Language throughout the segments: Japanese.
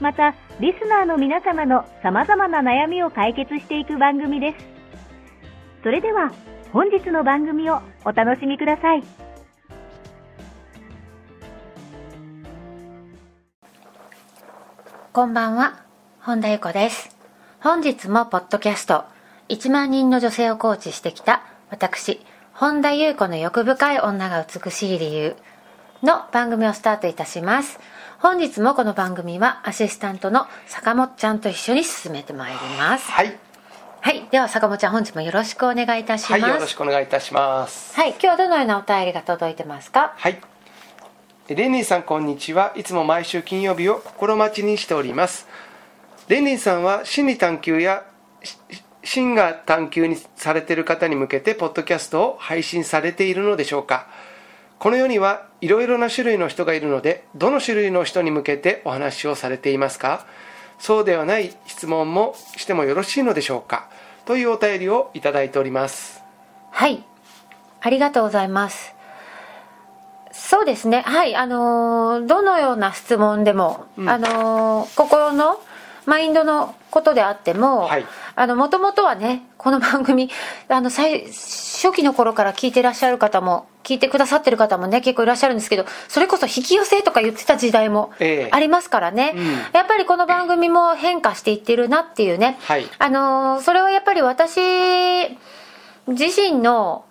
また、リスナーの皆様の様々な悩みを解決していく番組です。それでは、本日の番組をお楽しみください。こんばんは、本田裕子です。本日もポッドキャスト、1万人の女性をコーチしてきた、私、本田裕子の欲深い女が美しい理由の番組をスタートいたします。本日もこの番組はアシスタントの坂本ちゃんと一緒に進めてまいります。はい。はい、では坂本ちゃん、本日もよろしくお願いいたします。はい、よろしくお願いいたします。はい、今日はどのようなお便りが届いてますか？はい。レニーさん、こんにちは。いつも毎週金曜日を心待ちにしております。レニーさんは心理探求や心が探求にされている方に向けてポッドキャストを配信されているのでしょうか？この世にはいろいろな種類の人がいるので、どの種類の人に向けてお話をされていますか？そうではない質問もしてもよろしいのでしょうか？というお便りをいただいております。はい、ありがとうございます。そうですね、はい、どのような質問でも、心のマインドのことであっても、はい、もともとはね、この番組初期の頃から聞いていらっしゃる方も、聞いてくださってる方もね、結構いらっしゃるんですけど、それこそ引き寄せとか言ってた時代もありますからね、やっぱりこの番組も変化していってるなっていうね、はい、それはやっぱり私自身の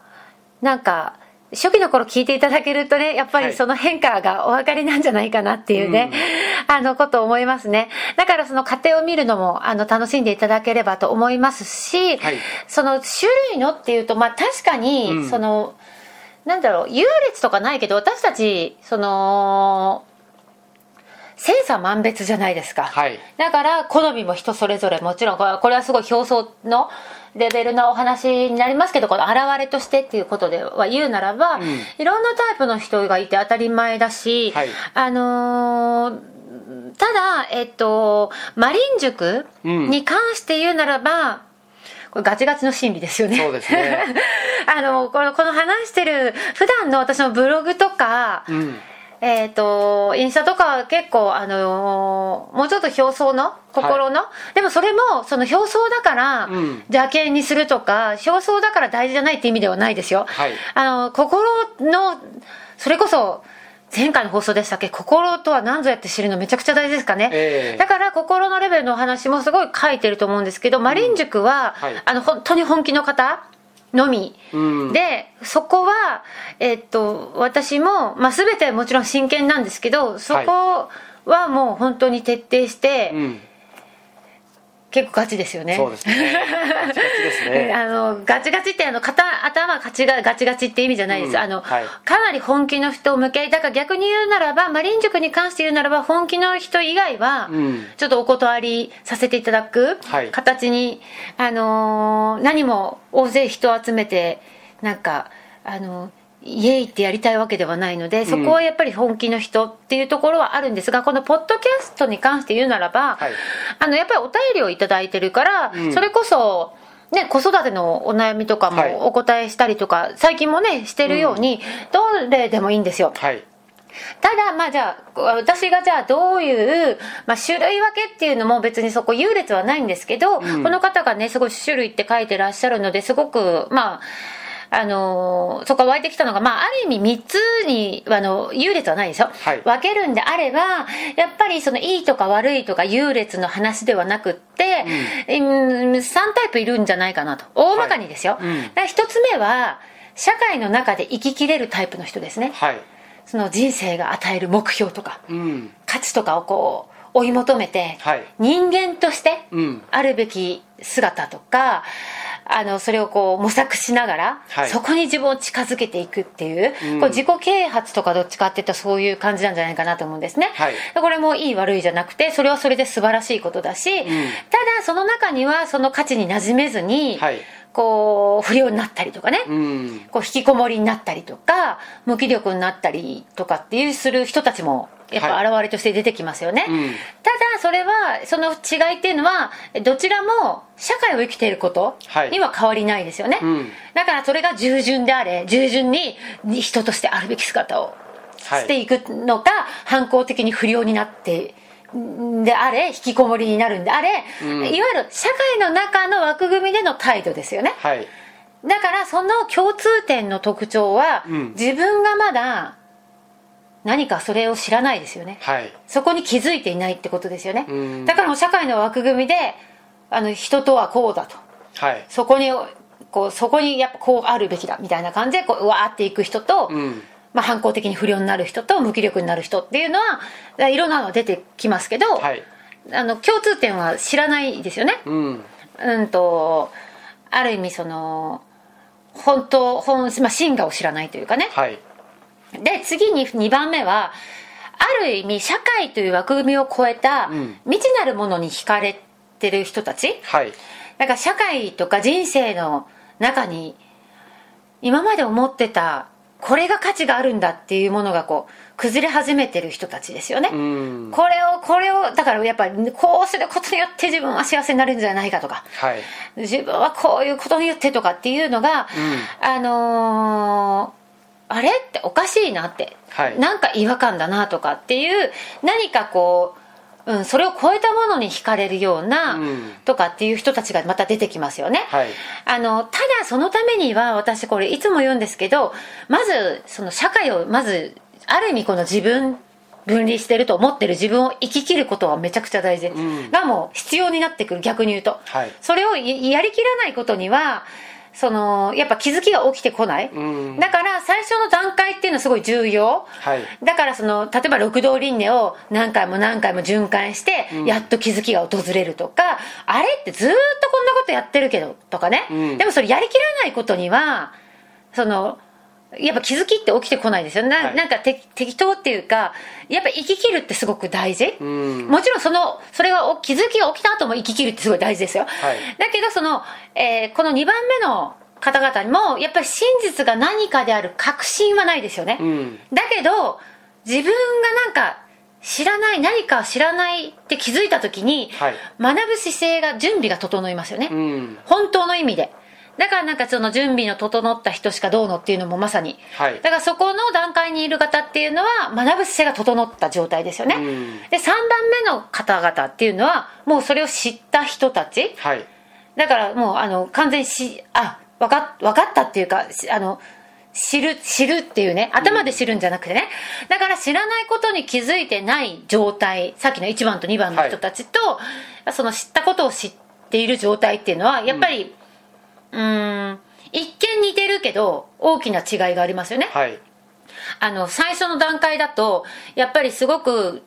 なんか初期の頃聞いていただけるとね、やっぱりその変化がお分かりなんじゃないかなっていうね、はい、ことを思いますね。だからその過程を見るのも楽しんでいただければと思いますし、はい、その種類のっていうと、まあ確かにその、なんだろう、優劣とかないけど、私たちその千差万別じゃないですか、はい、だから好みも人それぞれ、もちろんこれはすごい表層のレベルのお話になりますけど、この現れとしてっていうことでは言うならば、いろんなタイプの人がいて当たり前だし、はい、ただマリン塾に関して言うならば、これガチガチの心理ですよね。そうですねこの話してる普段の私のブログとか、インスタとかは結構、もうちょっと表層の心の、はい、でもそれもその表層だから邪険にするとか、表層だから大事じゃないって意味ではないですよ、はい、心の、それこそ前回の放送でしたっけ、心とは何ぞやって知るのめちゃくちゃ大事ですかね、だから心のレベルのお話もすごい書いてると思うんですけど、マリン塾は、はい、本当に本気の方のみ、でそこは、私も、まあ、全てもちろん真剣なんですけど、そこはもう本当に徹底して、結構ガチですよね。そうですね、ガチガチですねガチガチって頭ガチガチって意味じゃないです、はい、かなり本気の人向けだから、逆に言うならばマリン塾に関して言うならば、本気の人以外は、ちょっとお断りさせていただく形に、はい、何も大勢人を集めてなんかイエイってやりたいわけではないので、そこはやっぱり本気の人っていうところはあるんですが、このポッドキャストに関して言うならば、はい、やっぱりお便りをいただいてるから、それこそ、ね、子育てのお悩みとかもお答えしたりとか、はい、最近もねしてるように、どれでもいいんですよ、はい、ただ、まあ、じゃあ私がじゃあどういう、まあ、種類分けっていうのも別にそこ優劣はないんですけど、この方がねすごい種類って書いてらっしゃるので、すごくまあそこが湧いてきたのが、まあ、ある意味3つに優劣はないでしょ、はい、分けるんであればやっぱりそのいいとか悪いとか優劣の話ではなくって、うん、3タイプいるんじゃないかなと、大まかにですよ、はい、うん、だから1つ目は社会の中で生ききれるタイプの人ですね、はい、その人生が与える目標とか、うん、価値とかをこう追い求めて、はい、人間としてあるべき姿とか、うん、それをこう模索しながら、はい、そこに自分を近づけていくっていう、うん、こう自己啓発とかどっちかっていったらそういう感じなんじゃないかなと思うんですね、はい、これもいい悪いじゃなくてそれはそれで素晴らしいことだし、うん、ただその中にはその価値に馴染めずに、はい、こう不良になったりとかね、うん、こう引きこもりになったりとか無気力になったりとかっていうする人たちもやっぱ現れとして出てきますよね、はい、うん、ただそれはその違いっていうのはどちらも社会を生きていることには変わりないですよね、はい、うん、だからそれが従順であれ従順に人としてあるべき姿をしていくのか、はい、反抗的に不良になってであれ引きこもりになるんであれ、うん、いわゆる社会の中の枠組みでの態度ですよね、はい、だからその共通点の特徴は、うん、自分がまだ何かそれを知らないですよね、はい、そこに気づいていないってことですよね、うん、だからもう社会の枠組みで人とはこうだと、はい、そこにやっぱこうあるべきだみたいな感じでこうわーっていく人と、うん、まあ、反抗的に不良になる人と無気力になる人っていうのはいろんなのが出てきますけど、はい、共通点は知らないですよね、うん、ある意味その真我を知らないというかね、はい、で次に2番目はある意味社会という枠組みを超えた未知なるものに惹かれてる人たち、はい、だから社会とか人生の中に今まで思ってたこれが価値があるんだっていうものがこう崩れ始めてる人たちですよね、うん、これをだからやっぱりこうすることによって自分は幸せになるんじゃないかとか、はい、自分はこういうことによってとかっていうのが、うん、あれっておかしいなって、はい、なんか違和感だなとかっていう何かこう、うん、それを超えたものに惹かれるような、うん、とかっていう人たちがまた出てきますよね、はい、ただそのためには私これいつも言うんですけどまずその社会をまずある意味この自分分離してると思ってる自分を生き切ることはめちゃくちゃ大事、うん、がもう必要になってくる逆に言うと、はい、それをやりきらないことにはそのやっぱ気づきが起きてこない、うん、だから最初の段階っていうのはすごい重要、はい、だからその例えば六道輪廻を何回も何回も循環してやっと気づきが訪れるとか、うん、あれってずっとこんなことやってるけどとかね、うん、でもそれやりきらないことにはそのやっぱ気づきって起きてこないですよね、はい、なんか適当っていうかやっぱ生き切るってすごく大事、うん、もちろんそれは気づきが起きた後も生き切るってすごい大事ですよ、はい、だけどその、この2番目の方々にもやっぱり真実が何かである確信はないですよね、うん、だけど自分がなんか知らない何か知らないって気づいた時に、はい、学ぶ姿勢が準備が整いますよね、うん、本当の意味でだからなんかその準備の整った人しかどうのっていうのもまさに、はい、だからそこの段階にいる方っていうのは学ぶ姿勢が整った状態ですよね、うん、で3番目の方々っていうのはもうそれを知った人たち、はい、だからもう完全に分かったっていうか知るっていうね頭で知るんじゃなくてね、うん、だから知らないことに気づいてない状態さっきの1番と2番の人たちと、はい、その知ったことを知っている状態っていうのはやっぱり、うん一見似てるけど大きな違いがありますよね、はい、最初の段階だとやっぱりすごく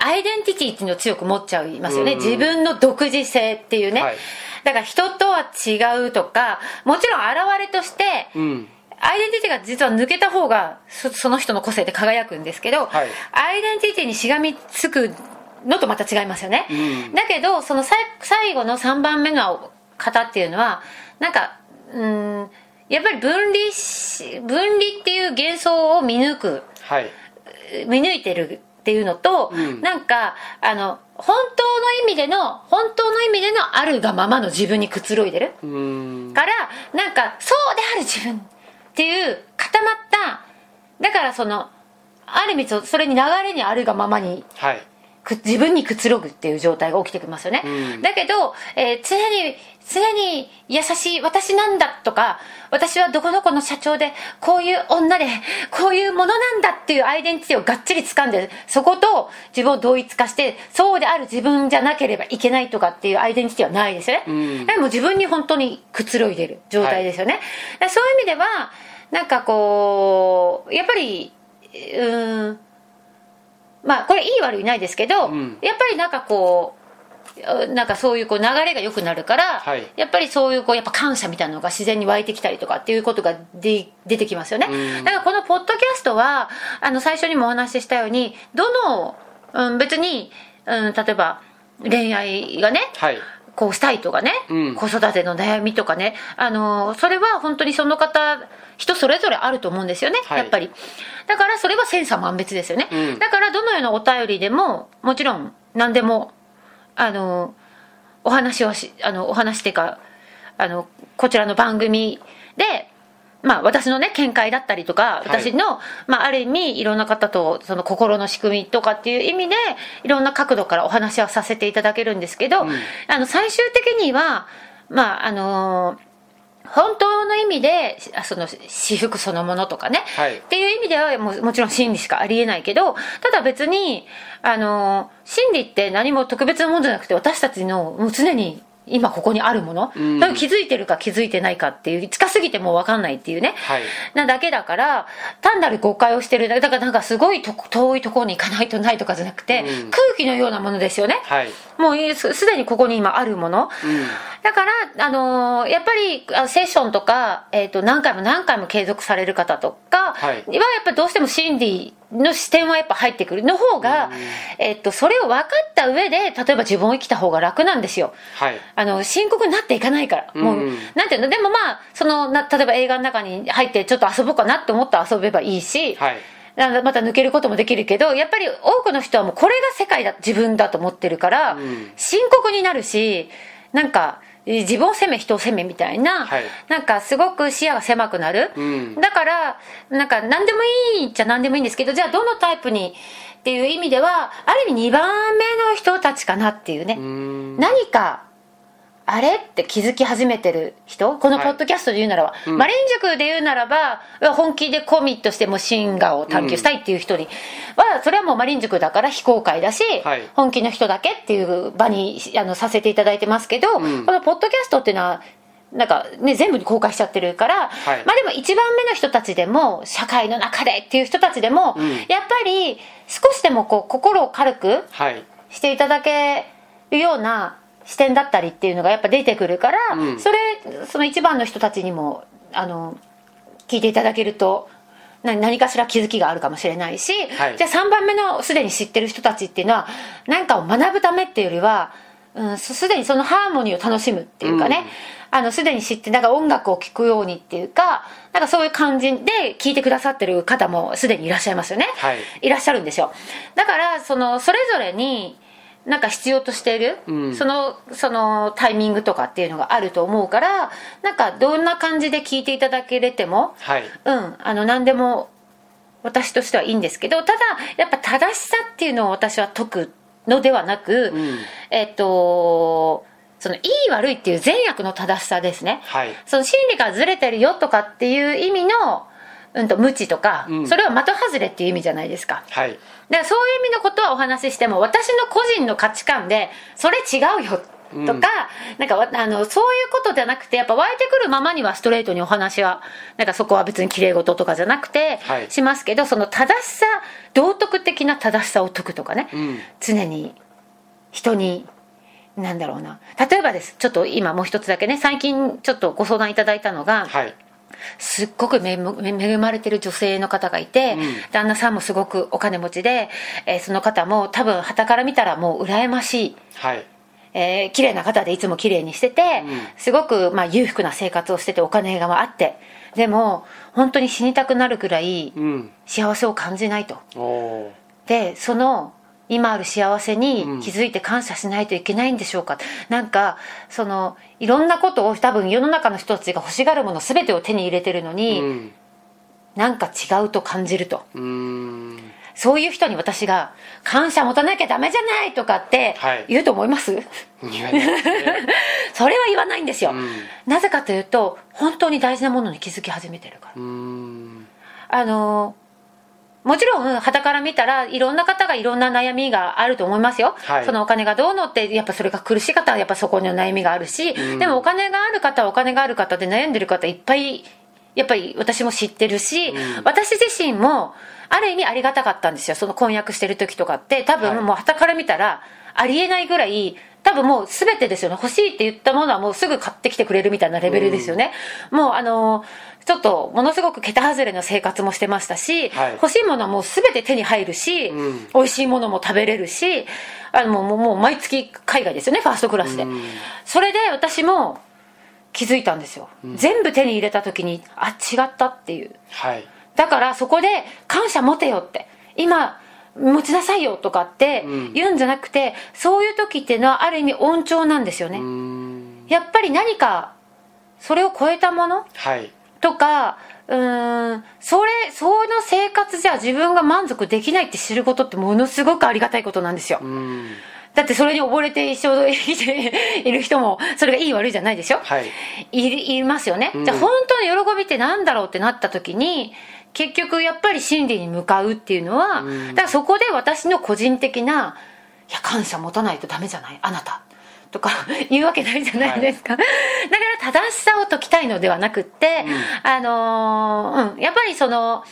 アイデンティティっていうのを強く持っちゃいますよね自分の独自性っていうね、はい、だから人とは違うとかもちろん現れとして、うん、アイデンティティが実は抜けた方がその人の個性で輝くんですけど、はい、アイデンティティにしがみつくのとまた違いますよね、うん、だけどその最後の3番目の方っていうのはなんかやっぱり分離っていう幻想をはい、見抜いてるっていうのと、うん、なんか本当の意味でのあるがままの自分にくつろいでるからなんかそうである自分っていう固まっただからそのある意味それに流れにあるがままに、はいく自分にくつろぐっていう状態が起きてきますよね、うん、だけど、常に優しい私なんだとか、私はどこの子の社長でこういう女でこういうものなんだっていうアイデンティティをがっちり掴んで、そこと自分を同一化して、そうである自分じゃなければいけないとかっていうアイデンティティはないですよね、うん、でも自分に本当にくつろいでる状態ですよね、はい、そういう意味ではなんかこうやっぱりまあこれいい悪いないですけど、うん、やっぱりなんかこうなんかそういうこう流れが良くなるから、はい、やっぱりそういうこうやっぱ感謝みたいなのが自然に湧いてきたりとかっていうことが出てきますよね、うん、だからこのポッドキャストは最初にもお話ししたように別に、例えば恋愛がね、はい、こうしたいとかね、うん、子育ての悩みとかね、それは本当にその方人それぞれあると思うんですよね、はい、やっぱりだからそれは千差万別ですよね、うん、だからどのようなお便りでももちろん何でもお話をお話っていうかこちらの番組で、まあ、私のね見解だったりとか、私の、はい、まあ、ある意味いろんな方とその心の仕組みとかっていう意味でいろんな角度からお話はさせていただけるんですけど、うん、最終的には、まあ本当の意味で私服そのものとかね、はい、っていう意味では もちろん真理しかありえないけど、ただ別に真理って何も特別なものじゃなくて、私たちのもう常に今ここにあるもの、うん、気づいてるか気づいてないかっていう、近すぎてもう分かんないっていうね、はい、なだけだから、単なる誤解をしてるだけだから、なんかすごい遠いところに行かないとないとかじゃなくて、うん、空気のようなものですよね、はい、もうすでにここに今あるもの、うん、だからやっぱりセッションとか、何回も継続される方とかはやっぱりどうしても心理の視点はやっぱ入ってくるの方が、うん、それを分かった上で例えば自分を生きた方が楽なんですよ、はい、深刻になっていかないから、もう、うん、なんていうの、でもまあ例えば映画の中に入ってちょっと遊ぼうかなって思ったら遊べばいいし、はい、また抜けることもできるけど、やっぱり多くの人はもうこれが世界だ、自分だと思ってるから、うん、深刻になるし、なんか自分を責め人を責めみたいな、はい、なんかすごく視野が狭くなる、うん、だからなんか何でもいいっちゃ何でもいいんですけど、じゃあどのタイプにっていう意味ではある意味2番目の人たちかなっていうね、何かあれって気づき始めてる人、このポッドキャストで言うならば、はい、マレン塾で言うならば、うん、本気でコミットしても真我を探求したいっていう人には、うん、それはもうマレン塾だから非公開だし、はい、本気の人だけっていう場にさせていただいてますけど、うん、このポッドキャストっていうのはなんかね、全部に公開しちゃってるから、はい、まあでも1番目の人たちでも、社会の中でっていう人たちでも、うん、やっぱり少しでもこう心を軽くしていただけるような視点だったりっていうのがやっぱ出てくるから、うん、その一番の人たちにも聞いていただけると何かしら気づきがあるかもしれないし、はい、じゃあ3番目のすでに知ってる人たちっていうのは何かを学ぶためっていうよりは、うん、すでにそのハーモニーを楽しむっていうかね、うん、すでに知って、なんか音楽を聴くようにっていうか、なんかそういう感じで聴いてくださってる方もすでにいらっしゃいますよね、はい、いらっしゃるんですよ。だからそれぞれになんか必要としている、うん、そのタイミングとかっていうのがあると思うから、なんかどんな感じで聞いていただけれても、はい、うん、何でも私としてはいいんですけど、ただやっぱ正しさっていうのを私は説くのではなく、うん、そのいい悪いっていう善悪の正しさですね、はい、その心理がずれてるよとかっていう意味の無知とか、うん、それは的外れっていう意味じゃないですか、はい、だからそういう意味のことはお話ししても、私の個人の価値観でそれ違うよとか、うん、なんかそういうことじゃなくて、やっぱ湧いてくるままにはストレートにお話は、なんかそこは別にきれい事とかじゃなくてしますけど、はい、その正しさ、道徳的な正しさを説くとかね、うん、常に人に何だろうな、例えばです、ちょっと今もう一つだけね、最近ちょっとご相談いただいたのが、はい、すっごく恵まれてる女性の方がいて、うん、旦那さんもすごくお金持ちで、その方も多分傍から見たらもう羨ましい、はい、綺麗な方でいつも綺麗にしてて、うん、すごく、まあ、裕福な生活をしてて、お金があって、でも本当に死にたくなるくらい幸せを感じないと、うん、でその今ある幸せに気づいて感謝しないといけないんでしょうか、うん、なんかいろんなことを多分世の中の人たちが欲しがるもの全てを手に入れてるのに、うん、なんか違うと感じると、うーん、そういう人に私が感謝持たなきゃダメじゃないとかって言うと思います、はい、言わないですねそれは言わないんですよ、うん、なぜかというと本当に大事なものに気づき始めてるから、うーん、もちろん傍から見たらいろんな方がいろんな悩みがあると思いますよ、はい、そのお金がどうのってやっぱそれが苦しい方はやっぱそこに悩みがあるし、うん、でもお金がある方はお金がある方で悩んでる方いっぱいやっぱり私も知ってるし、うん、私自身もある意味ありがたかったんですよ。その婚約してる時とかって多分もう傍から見たらありえないぐらい多分もう全てですよね。欲しいって言ったものはもうすぐ買ってきてくれるみたいなレベルですよね、うん、もうちょっとものすごく桁外れの生活もしてましたし、はい、欲しいものはもう全て手に入るし、うん、美味しいものも食べれるし、もう毎月海外ですよね、ファーストクラスで、うん、それで私も気づいたんですよ、うん、全部手に入れた時にあ違ったっていう、はい、だからそこで感謝持てよって今持ちなさいよとかって言うんじゃなくて、うん、そういう時っていうのはある意味温調なんですよね。やっぱり何かそれを超えたもの、はい、とかその生活じゃ自分が満足できないって知ることってものすごくありがたいことなんですよ。だってそれに溺れて一生生きている人もそれがいい悪いじゃないでしょ、はい、いますよね、うん、じゃあ本当の喜びってなんだろうってなった時に結局やっぱり真理に向かうっていうのは、うん、だからそこで私の個人的ないや感謝持たないとダメじゃないあなたとか言うわけないじゃないですか、はい、だから正しさを解きたいのではなくって、うん、やっぱりその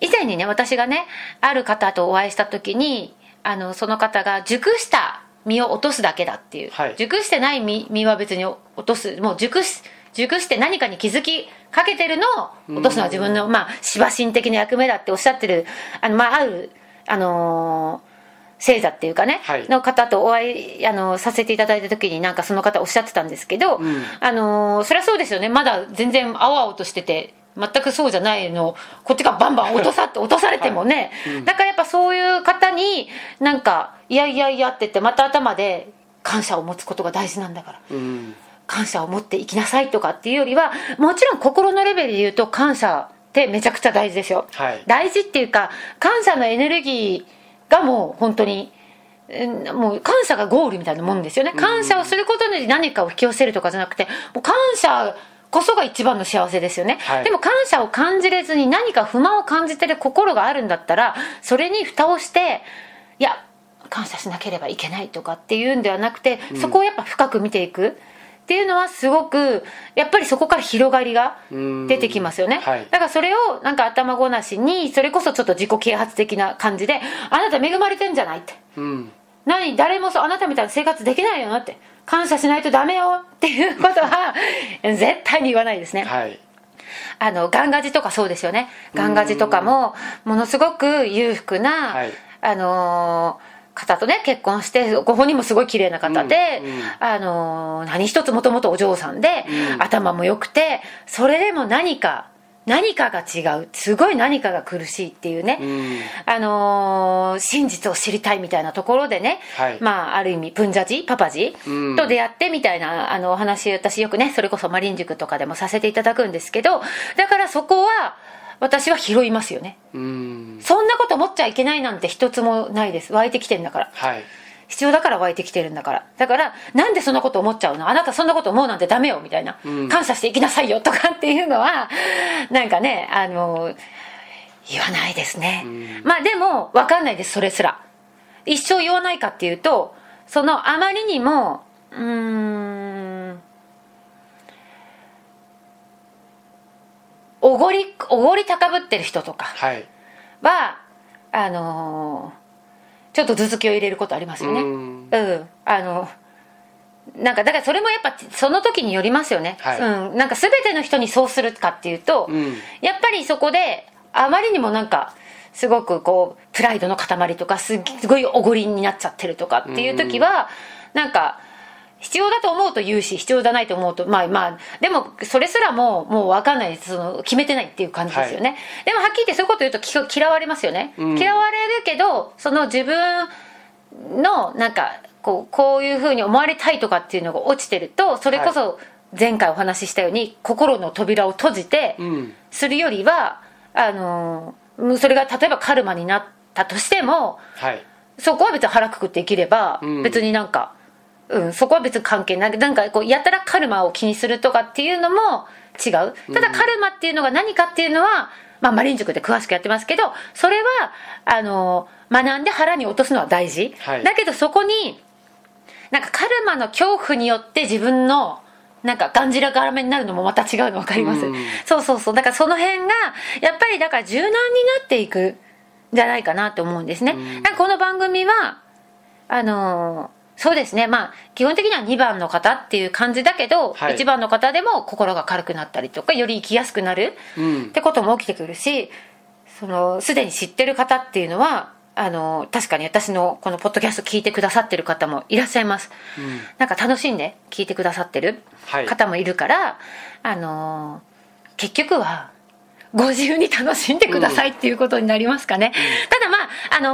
以前にね私がねある方とお会いした時にその方が熟した実を落とすだけだっていう、はい、熟してない 実は別に落とすもう熟して何かに気づきかけてるのを落とすのは自分の、まあ、芝神的な役目だっておっしゃってるまあ、ある聖座っていうかね、はい、の方とお会いさせていただいた時になんかその方おっしゃってたんですけど、うん、そりゃそうですよね。まだ全然青々としてて全くそうじゃないのをこっちがバンバン落とされてもね、はいうん、だからやっぱそういう方になんかいやいやいやって言ってまた頭で感謝を持つことが大事なんだから、うん、感謝を持っていきなさいとかっていうよりはもちろん心のレベルで言うと感謝ってめちゃくちゃ大事ですよ、はい、大事っていうか感謝のエネルギーがもう本当にもう感謝がゴールみたいなもんですよね、うん、感謝をすることで何かを引き寄せるとかじゃなくてもう感謝こそが一番の幸せですよね、はい、でも感謝を感じれずに何か不満を感じてる心があるんだったらそれに蓋をしていや感謝しなければいけないとかっていうんではなくて、うん、そこをやっぱ深く見ていくっていうのはすごくやっぱりそこから広がりが出てきますよね、はい、だからそれをなんか頭ごなしにそれこそちょっと自己啓発的な感じであなた恵まれてんじゃないって、うん、何誰もそうあなたみたいな生活できないよなって感謝しないとダメよっていうことは絶対に言わないですね、はい、ガンガジとかそうですよね。ガンガジとかもものすごく裕福な、はい、方とね結婚してご本人もすごい綺麗な方で、うんうん、何一つもともとお嬢さんで、うん、頭も良くてそれでも何かが違うすごい何かが苦しいっていうね、うん、真実を知りたいみたいなところでね、はい、まあある意味プンジャジパパジ、うん、と出会ってみたいなお話私よくねそれこそマリン塾とかでもさせていただくんですけどだからそこは私は拾いますよね、うん、そんなこと持っちゃいけないなんて一つもないです。湧いてきてんだから、はい、必要だから湧いてきてるんだからだからなんでそんなこと思っちゃうのあなたそんなこと思うなんてダメよみたいな、うん、感謝していきなさいよとかっていうのはなんかね言わないですね、うん、まあでも分かんないです。それすら一生言わないかっていうとそのあまりにもおごり高ぶってる人とかは、はい、ちょっと頭突きを入れることありますよね。うん、なんかだからそれもやっぱその時によりますよね、はいうん、なんか全ての人にそうするかっていうと、うん、やっぱりそこであまりにもなんかすごくこうプライドの塊とかすごいおごりになっちゃってるとかっていう時は、うん、なんか必要だと思うと言うし必要じゃないと思うとまあまあでもそれすらもう分かんないです。その決めてないっていう感じですよね、はい、でもはっきり言ってそういうこと言うと嫌われますよね、うん、嫌われるけどその自分のなんかこういう風に思われたいとかっていうのが落ちてるとそれこそ前回お話ししたように心の扉を閉じてするよりはそれが例えばカルマになってったとしても、はい、そこは別に腹くくって生きれば、うん、別になんか、うん、そこは別に関係ない。なんかこうやたらカルマを気にするとかっていうのも違う。ただカルマっていうのが何かっていうのは、まあ、マリン塾で詳しくやってますけど、それは学んで腹に落とすのは大事、はい、だけどそこになんかカルマの恐怖によって自分のなんかがんじらがらめになるのもまた違うの分かります、うん、そうそうそう。だからその辺がやっぱりだから柔軟になっていくんじゃないかなと思うんですね、うん、なんかこの番組はそうですね、まあ基本的には2番の方っていう感じだけど、はい、1番の方でも心が軽くなったりとかより生きやすくなるってことも起きてくるし、そのすでに知ってる方っていうのは確かに私のこのポッドキャスト聞いてくださってる方もいらっしゃいます、うん、なんか楽しんで聞いてくださってる方もいるから、はい、結局はご自由に楽しんでくださいっていうことになりますかね、うん、ただま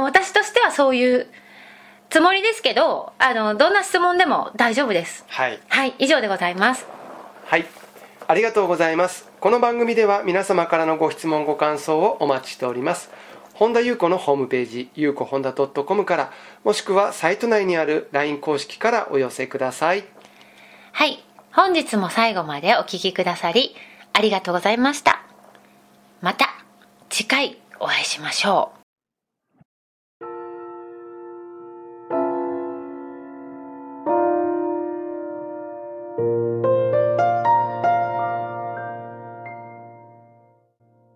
あ私としてはそういうつもりですけど、どんな質問でも大丈夫です、はい、はい、以上でございます。はい、ありがとうございます。この番組では皆様からのご質問ご感想をお待ちしております。本田裕子のホームページゆうこほんだ .com から、もしくはサイト内にある LINE 公式からお寄せください。はい、本日も最後までお聞きくださりありがとうございました。また次回お会いしましょう。